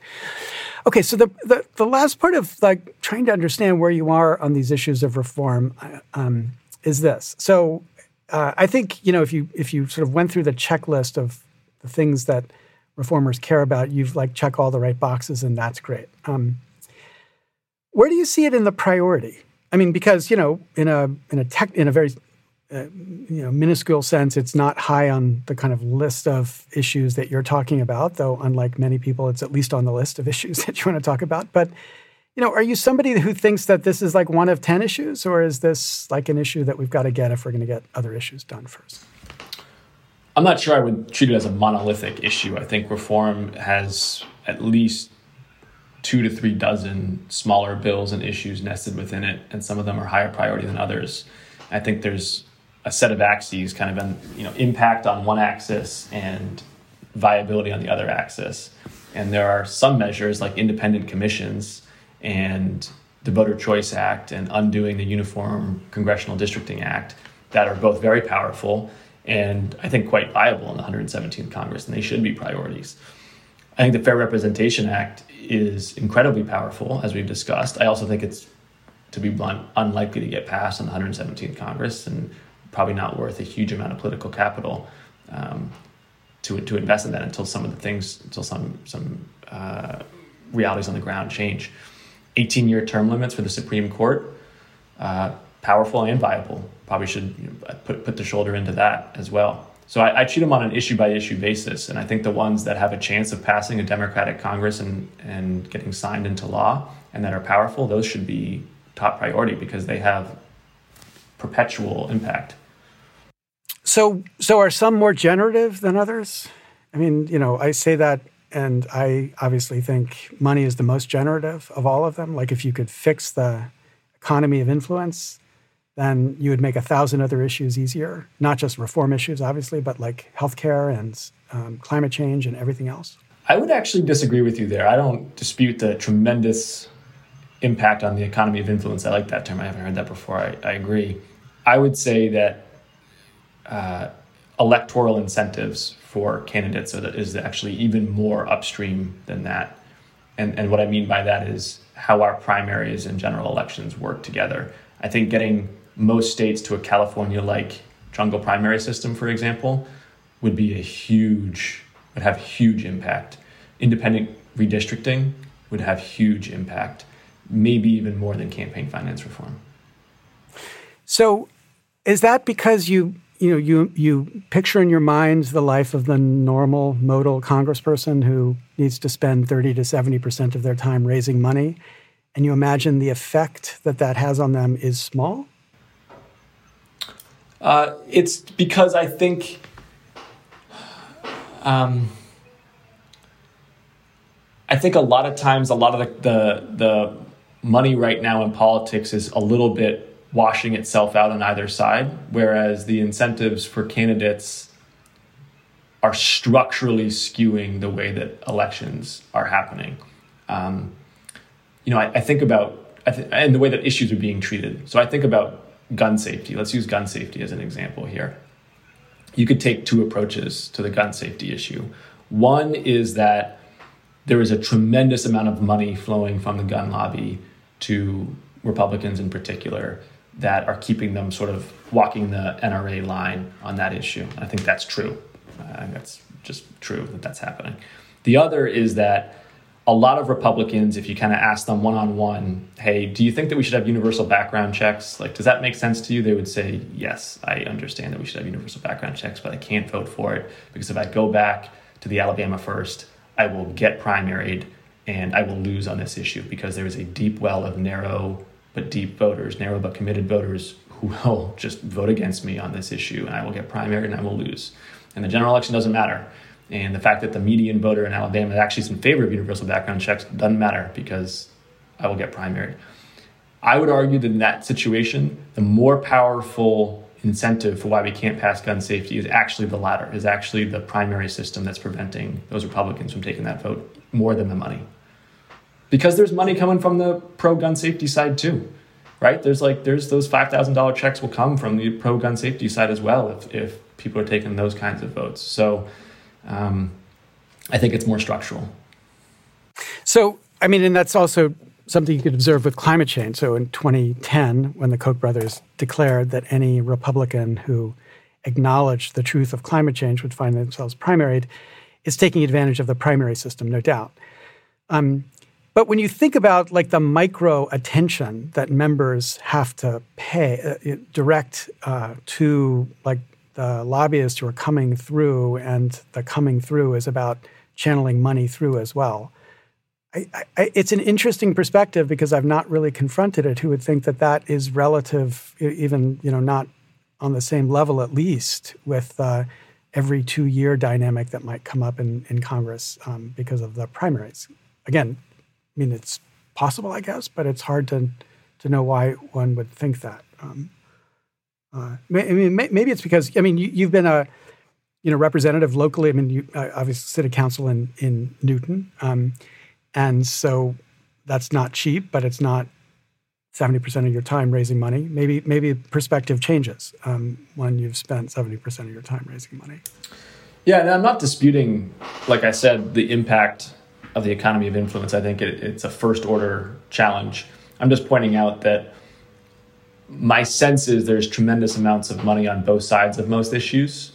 Okay, so the, the, the last part of, like, trying to understand where you are on these issues of reform um, is this. So Uh, I think, you know, if you if you sort of went through the checklist of the things that reformers care about, you've, like, check all the right boxes, and that's great. Um, where do you see it in the priority? I mean, because, you know, in a in a tech in a very uh, you know, minuscule sense, it's not high on the kind of list of issues that you're talking about, though unlike many people, it's at least on the list of issues that you want to talk about. But, you know, are you somebody who thinks that this is like one of ten issues, or is this like an issue that we've got to get if we're going to get other issues done first? I'm not sure I would treat it as a monolithic issue. I think reform has at least two to three dozen smaller bills and issues nested within it, and some of them are higher priority than others. I think there's a set of axes, kind of an, you know, impact on one axis and viability on the other axis. And there are some measures like independent commissions and the Voter Choice Act and undoing the Uniform Congressional Districting Act that are both very powerful and I think quite viable in the one hundred seventeenth Congress, and they should be priorities. I think the Fair Representation Act is incredibly powerful, as we've discussed. I also think it's, to be blunt, unlikely to get passed in the one hundred seventeenth Congress, and probably not worth a huge amount of political capital um, to to invest in that until some of the things, until some some uh, realities on the ground change. eighteen-year term limits for the Supreme Court, uh, powerful and viable. Probably should, you know, put put the shoulder into that as well. So I, I treat them on an issue-by-issue basis, and I think the ones that have a chance of passing a Democratic Congress and, and getting signed into law and that are powerful, those should be top priority because they have perpetual impact. So so are some more generative than others? I mean, you know, I say that, and I obviously think money is the most generative of all of them. Like if you could fix the economy of influence, then you would make a thousand other issues easier, not just reform issues, obviously, but like healthcare and um, climate change and everything else. I would actually disagree with you there. I don't dispute the tremendous impact on the economy of influence. I like that term. I haven't heard that before. I, I agree. I would say that uh, electoral incentives for candidates is actually even more upstream than that. And, and what I mean by that is how our primaries and general elections work together. I think getting most states to a California-like jungle primary system, for example, would be a huge, would have huge impact. Independent redistricting would have huge impact, maybe even more than campaign finance reform. So is that because you, you know, you, you picture in your mind the life of the normal modal congressperson who needs to spend thirty to seventy percent of their time raising money, and you imagine the effect that that has on them is small? Uh, it's because I think um, I think a lot of times, a lot of the, the the money right now in politics is a little bit washing itself out on either side, whereas the incentives for candidates are structurally skewing the way that elections are happening. Um, you know, I, I think about, I th- and the way that issues are being treated. So I think about gun safety. Let's use gun safety as an example here. You could take two approaches to the gun safety issue. One is that there is a tremendous amount of money flowing from the gun lobby to Republicans in particular that are keeping them sort of walking the N R A line on that issue. And I think that's true. I think that's just true that that's happening. The other is that a lot of Republicans, if you kind of ask them one-on-one, hey, do you think that we should have universal background checks? Like, does that make sense to you? They would say, yes, I understand that we should have universal background checks, but I can't vote for it because if I go back to the Alabama first, I will get primaried and I will lose on this issue because there is a deep well of narrow but deep voters, narrow but committed voters who will just vote against me on this issue and I will get primaried and I will lose. And the general election doesn't matter. And the fact that the median voter in Alabama actually is in favor of universal background checks doesn't matter because I will get primaried. I would argue that in that situation, the more powerful incentive for why we can't pass gun safety is actually the latter, is actually the primary system that's preventing those Republicans from taking that vote more than the money. Because there's money coming from the pro-gun safety side too, right? There's like, there's those five thousand dollars checks will come from the pro-gun safety side as well if, if people are taking those kinds of votes. So Um, I think it's more structural. So, I mean, and that's also something you could observe with climate change. So in twenty ten, when the Koch brothers declared that any Republican who acknowledged the truth of climate change would find themselves primaried, is taking advantage of the primary system, no doubt. Um, But when you think about like the micro attention that members have to pay, uh, direct uh, to like the lobbyists who are coming through, and the coming through is about channeling money through as well. I, I, it's an interesting perspective because I've not really confronted it. Who would think that that is relative, even, you know, not on the same level at least with uh, every two-year dynamic that might come up in, in Congress um, because of the primaries. Again, I mean, it's possible, I guess, but it's hard to to know why one would think that. Um, uh, I mean, maybe it's because, I mean, you, you've been a, you know, representative locally. I mean, you uh, obviously sit at council in, in Newton. Um, and so that's not cheap, but it's not seventy percent of your time raising money. Maybe maybe perspective changes um, when you've spent seventy percent of your time raising money. Yeah, and I'm not disputing, like I said, the impact of the economy of influence. I think it, it's a first-order challenge. I'm just pointing out that my sense is there's tremendous amounts of money on both sides of most issues,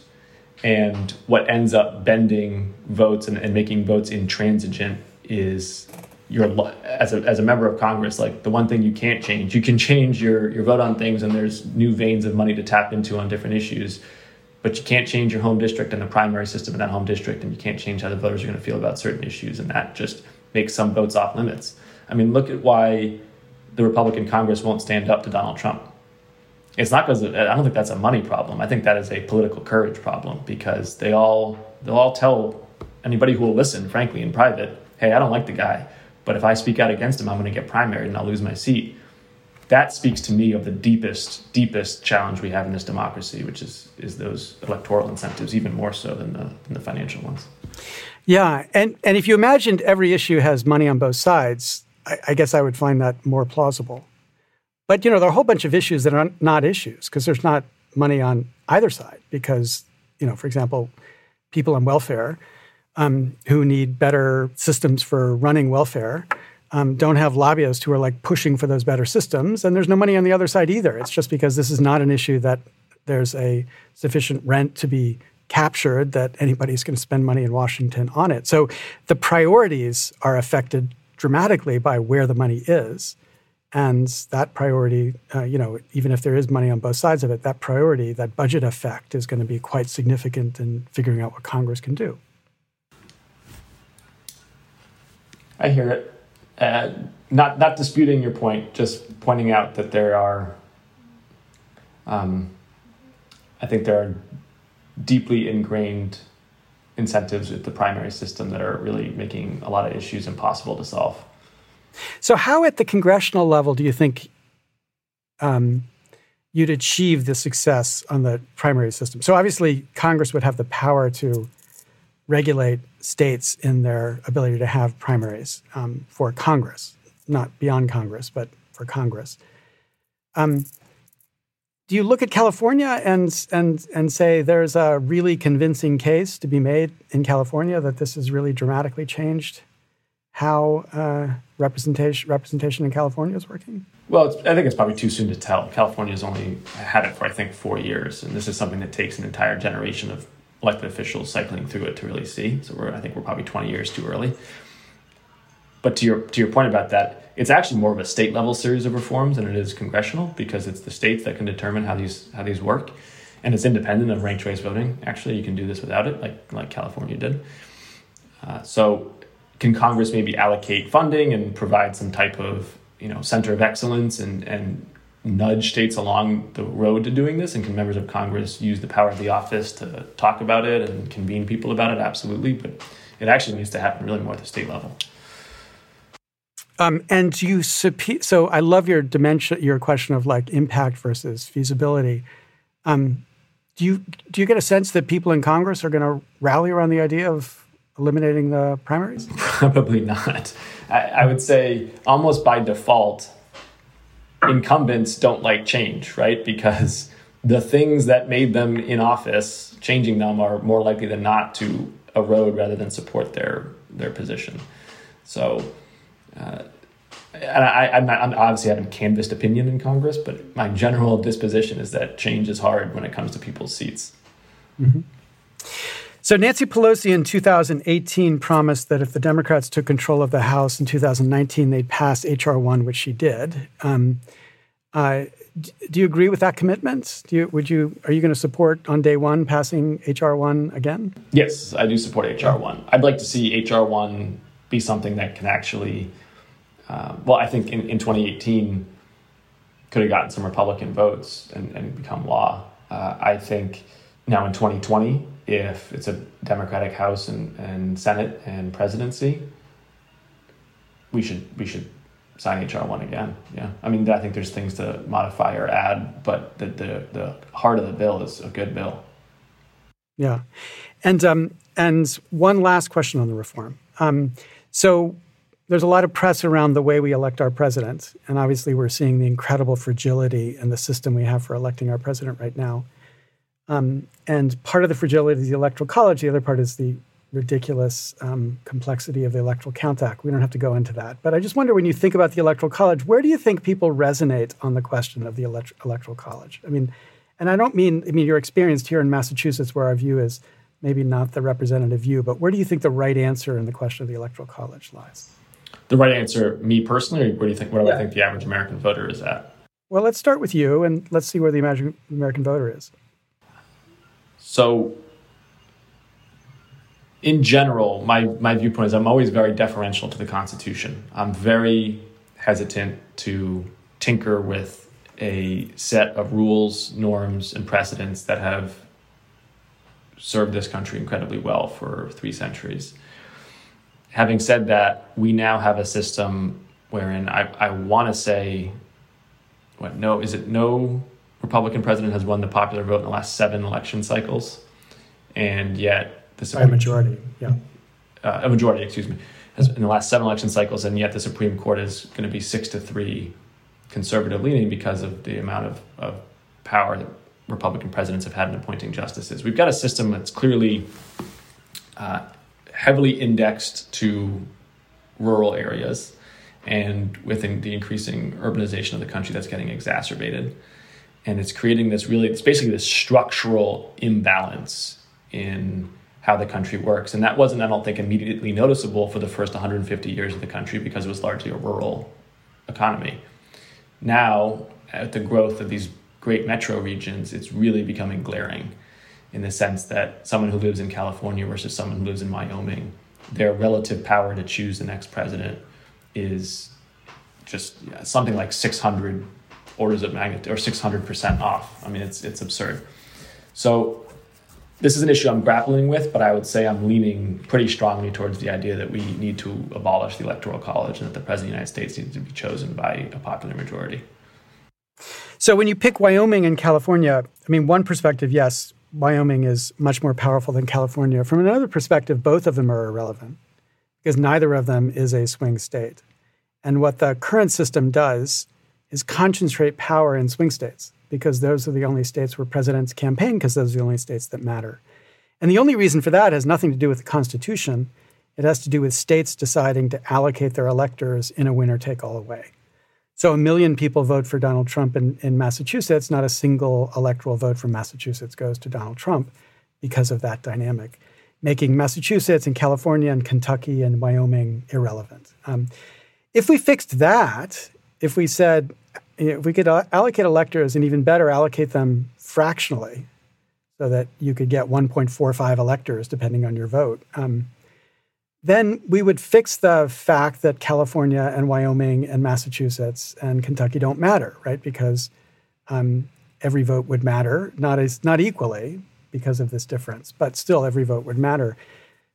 and what ends up bending votes and, and making votes intransigent is your as a as a member of Congress, like the one thing you can't change. You can change your, your vote on things, and there's new veins of money to tap into on different issues, but you can't change your home district and the primary system in that home district, and you can't change how the voters are going to feel about certain issues, and that just makes some votes off limits. I mean, look at why the Republican Congress won't stand up to Donald Trump. It's not because, I don't think that's a money problem. I think that is a political courage problem, because they all, they'll all tell anybody who will listen, frankly, in private, hey, I don't like the guy, but if I speak out against him, I'm going to get primaried and I'll lose my seat. That speaks to me of the deepest, deepest challenge we have in this democracy, which is is those electoral incentives, even more so than the, than the financial ones. Yeah, and, and if you imagined every issue has money on both sides, I, I guess I would find that more plausible. But, you know, there are a whole bunch of issues that are not issues because there's not money on either side because, you know, for example, people on welfare um, who need better systems for running welfare Um, don't have lobbyists who are like pushing for those better systems, and there's no money on the other side either. It's just because this is not an issue that there's a sufficient rent to be captured that anybody's going to spend money in Washington on it. So the priorities are affected dramatically by where the money is, and that priority, uh, you know, even if there is money on both sides of it, that priority, that budget effect is going to be quite significant in figuring out what Congress can do. I hear it. Uh, not not disputing your point, just pointing out that there are, um, I think there are deeply ingrained incentives with the primary system that are really making a lot of issues impossible to solve. So how at the congressional level do you think um, you'd achieve the success on the primary system? So obviously Congress would have the power to regulate states in their ability to have primaries um, for Congress, not beyond Congress, but for Congress. Um, do you look at California and and and say there's a really convincing case to be made in California that this has really dramatically changed how uh, representation representation in California is working? Well, it's, I think it's probably too soon to tell. California's only had it for, I think, four years, and this is something that takes an entire generation of elected officials cycling through it to really see. So we're, I think we're probably twenty years too early. But to your to your point about that, it's actually more of a state-level series of reforms than it is congressional, because it's the states that can determine how these how these work. And it's independent of ranked choice voting. Actually, you can do this without it, like, like California did. Uh, so can Congress maybe allocate funding and provide some type of, you know, center of excellence and and nudge states along the road to doing this? And can members of Congress use the power of the office to talk about it and convene people about it? Absolutely. But it actually needs to happen really more at the state level. Um, and you – so I love your dimension, your question of like impact versus feasibility. Um, do you do you get a sense that people in Congress are going to rally around the idea of eliminating the primaries? Probably not. I, I would say almost by default – incumbents don't like change, right? Because the things that made them in office, changing them are more likely than not to erode rather than support their their position. So, uh, and I, I'm not, I'm obviously haven't canvassed opinion in Congress, but my general disposition is that change is hard when it comes to people's seats. Mm-hmm. So Nancy Pelosi in two thousand eighteen promised that if the Democrats took control of the House in two thousand nineteen, they'd pass H R one, which she did. Um, uh, do you agree with that commitment? Do you, would you, are you going to support on day one passing H R one again? Yes, I do support H R one. I'd like to see H R one be something that can actually, uh, well, I think in, in twenty eighteen, could have gotten some Republican votes and, and become law. Uh, I think now in twenty twenty, if it's a Democratic House and, and Senate and presidency, we should we should sign H R one again. Yeah, I mean, I think there's things to modify or add, but the the, the heart of the bill is a good bill. Yeah, and um, and one last question on the reform. Um, so. There's a lot of press around the way we elect our president, and obviously we're seeing the incredible fragility in the system we have for electing our president right now. Um, and part of the fragility is the Electoral College. The other part is the ridiculous um, complexity of the Electoral Count Act. We don't have to go into that. But I just wonder, when you think about the Electoral College, where do you think people resonate on the question of the elect- Electoral College? I mean, and I don't mean, I mean, you're experienced here in Massachusetts, where our view is maybe not the representative view, but where do you think the right answer in the question of the Electoral College lies? The right answer, me personally, or what do you think? What do yeah. I think the average American voter is at? Well, let's start with you, and let's see where the American voter is. So, in general, my, my viewpoint is I'm always very deferential to the Constitution. I'm very hesitant to tinker with a set of rules, norms, and precedents that have served this country incredibly well for three centuries. Having said that, we now have a system wherein I, I want to say, what, no, is it no Republican president has won the popular vote in the last seven election cycles? And yet the Supreme, a majority, yeah. Uh, a majority, excuse me, has in the last seven election cycles, and yet the Supreme Court is going to be six to three conservative leaning because of the amount of, of power that Republican presidents have had in appointing justices. We've got a system that's clearly uh, heavily indexed to rural areas, and within the increasing urbanization of the country, that's getting exacerbated. And it's creating this really, it's basically this structural imbalance in how the country works. And that wasn't, I don't think, immediately noticeable for the first one hundred fifty years of the country, because it was largely a rural economy. Now, at the growth of these great metro regions, it's really becoming glaring, in the sense that someone who lives in California versus someone who lives in Wyoming, their relative power to choose the next president is just yeah, something like six hundred orders of magnitude, or six hundred percent off. I mean, it's it's absurd. So this is an issue I'm grappling with, but I would say I'm leaning pretty strongly towards the idea that we need to abolish the Electoral College, and that the president of the United States needs to be chosen by a popular majority. So when you pick Wyoming and California, I mean, one perspective, yes, Wyoming is much more powerful than California. From another perspective, both of them are irrelevant, because neither of them is a swing state. And what the current system does is concentrate power in swing states, because those are the only states where presidents campaign, because those are the only states that matter. And the only reason for that has nothing to do with the Constitution. It has to do with states deciding to allocate their electors in a winner-take-all way. So a million people vote for Donald Trump in, in Massachusetts. Not a single electoral vote from Massachusetts goes to Donald Trump because of that dynamic, making Massachusetts and California and Kentucky and Wyoming irrelevant. Um, if we fixed that, if we said, you know, if we could allocate electors, and even better, allocate them fractionally so that you could get one point four five electors depending on your vote, um, then we would fix the fact that California and Wyoming and Massachusetts and Kentucky don't matter, right? Because um, every vote would matter, not as not equally because of this difference, but still every vote would matter.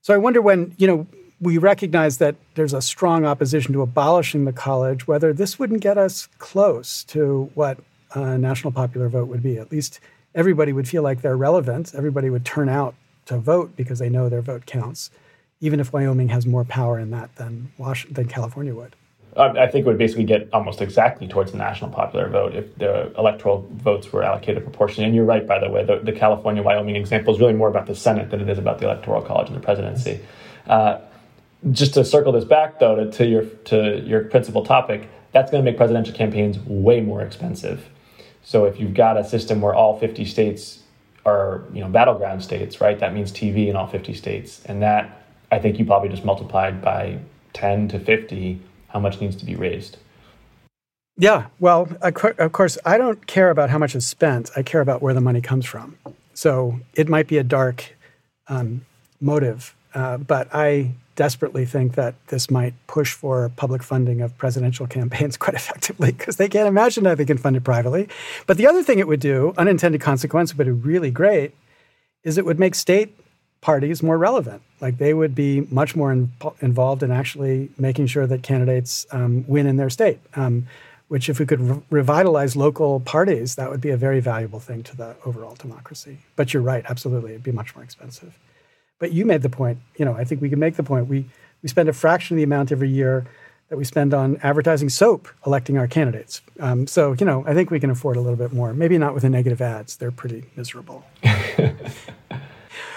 So I wonder, when, you know, we recognize that there's a strong opposition to abolishing the college, whether this wouldn't get us close to what a national popular vote would be. At least everybody would feel like they're relevant. Everybody would turn out to vote because they know their vote counts, even if Wyoming has more power in that than Washington, than California would. I think it would basically get almost exactly towards the national popular vote if the electoral votes were allocated proportionally. And you're right, by the way, the, the California-Wyoming example is really more about the Senate than it is about the Electoral College and the presidency. Uh, just to circle this back, though, to, to your to your principal topic, that's going to make presidential campaigns way more expensive. So if you've got a system where all fifty states are, you know, battleground states, right? That means T V in all fifty states. And that, I think you probably just multiplied by ten to fifty how much needs to be raised. Yeah, well, of course, I don't care about how much is spent. I care about where the money comes from. So it might be a dark um, motive, uh, but I desperately think that this might push for public funding of presidential campaigns quite effectively, because they can't imagine how they can fund it privately. But the other thing it would do, unintended consequence, but really great, is it would make state parties more relevant. Like they would be much more in, involved in actually making sure that candidates um, win in their state. Um, which if we could re- revitalize local parties, that would be a very valuable thing to the overall democracy. But you're right, absolutely, it'd be much more expensive. But you made the point, you know, I think we can make the point. We we spend a fraction of the amount every year that we spend on advertising soap electing our candidates. Um, so, you know, I think we can afford a little bit more. Maybe not with the negative ads. They're pretty miserable.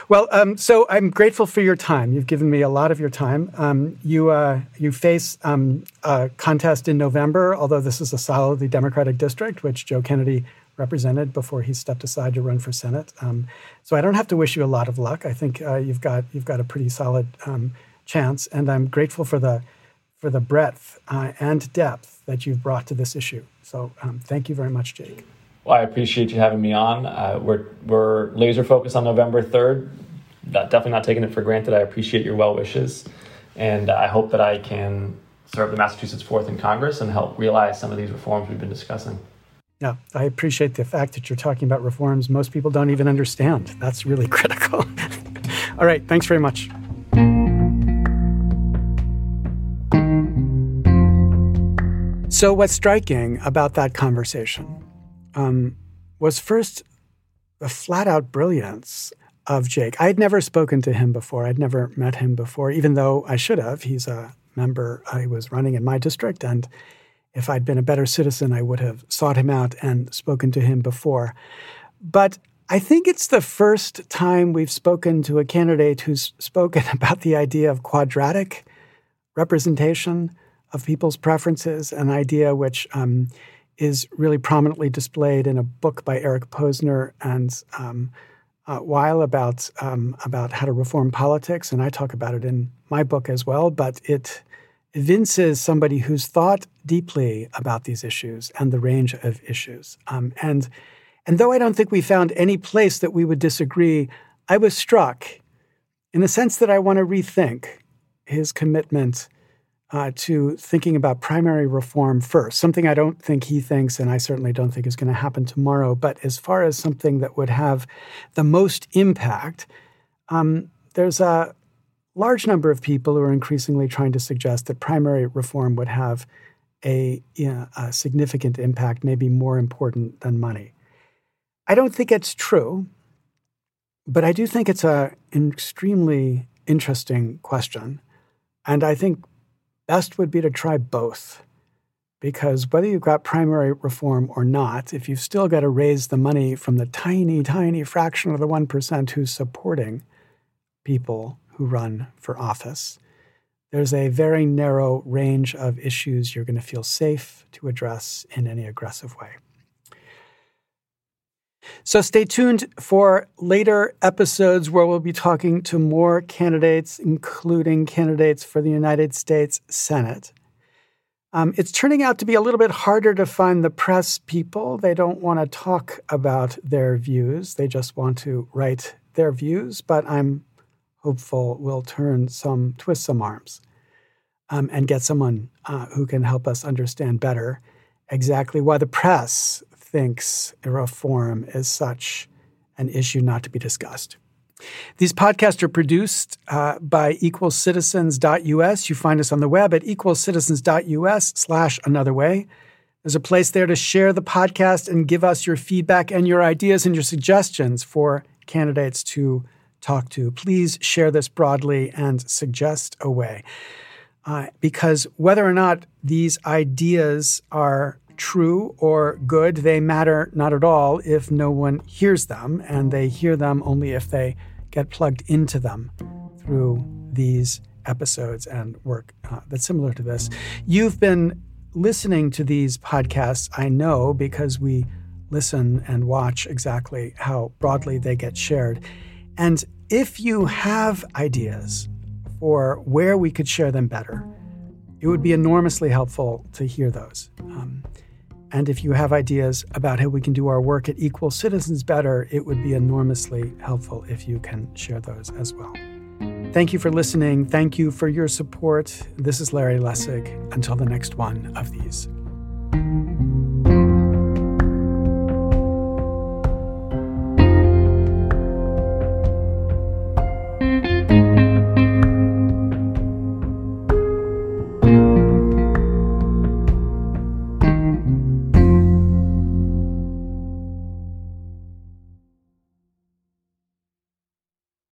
Well, um, so I'm grateful for your time. You've given me a lot of your time. Um, you uh, you face um, a contest in November, although this is a solidly Democratic district, which Joe Kennedy represented before he stepped aside to run for Senate. Um, so I don't have to wish you a lot of luck. I think uh, you've got you've got a pretty solid um, chance, and I'm grateful for the for the breadth uh, and depth that you've brought to this issue. So um, thank you very much, Jake. Well, I appreciate you having me on. Uh, we're we're laser focused on November third. Not, definitely not taking it for granted. I appreciate your well wishes, and I hope that I can serve the Massachusetts Fourth in Congress and help realize some of these reforms we've been discussing. Yeah, I appreciate the fact that you're talking about reforms most people don't even understand. That's really critical. All right, thanks very much. So what's striking about that conversation um, was first the flat-out brilliance of Jake. I had never spoken to him before. I'd never met him before, even though I should have. He's a member. I was running in my district, and if I'd been a better citizen, I would have sought him out and spoken to him before. But I think it's the first time we've spoken to a candidate who's spoken about the idea of quadratic representation of people's preferences, an idea which um, is really prominently displayed in a book by Eric Posner and um, uh, Weil about, um, about how to reform politics. And I talk about it in my book as well, but it evinces somebody who's thought deeply about these issues and the range of issues. Um, and and though I don't think we found any place that we would disagree, I was struck in the sense that I want to rethink his commitment uh, to thinking about primary reform first, something I don't think he thinks and I certainly don't think is going to happen tomorrow. But as far as something that would have the most impact, um, there's a large number of people who are increasingly trying to suggest that primary reform would have a, you know, a significant impact, maybe more important than money. I don't think it's true, but I do think it's a, an extremely interesting question. And I think best would be to try both, because whether you've got primary reform or not, if you've still got to raise the money from the tiny, tiny fraction of the one percent who's supporting people who run for office, there's a very narrow range of issues you're going to feel safe to address in any aggressive way. So stay tuned for later episodes where we'll be talking to more candidates, including candidates for the United States Senate. Um, it's turning out to be a little bit harder to find the press people. They don't want to talk about their views. They just want to write their views, but I'm hopeful we'll turn some, twist some arms um, and get someone uh, who can help us understand better exactly why the press thinks reform is such an issue not to be discussed. These podcasts are produced uh, by Equal Citizens dot U S. You find us on the web at Equal Citizens dot U S slash another way. There's a place there to share the podcast and give us your feedback and your ideas and your suggestions for candidates to talk to. Please share this broadly and suggest a way. Uh, because whether or not these ideas are true or good, they matter not at all if no one hears them, and they hear them only if they get plugged into them through these episodes and work uh, that's similar to this. You've been listening to these podcasts, I know, because we listen and watch exactly how broadly they get shared. And if you have ideas for where we could share them better, it would be enormously helpful to hear those. Um, and if you have ideas about how we can do our work at Equal Citizens better, it would be enormously helpful if you can share those as well. Thank you for listening. Thank you for your support. This is Larry Lessig. Until the next one of these.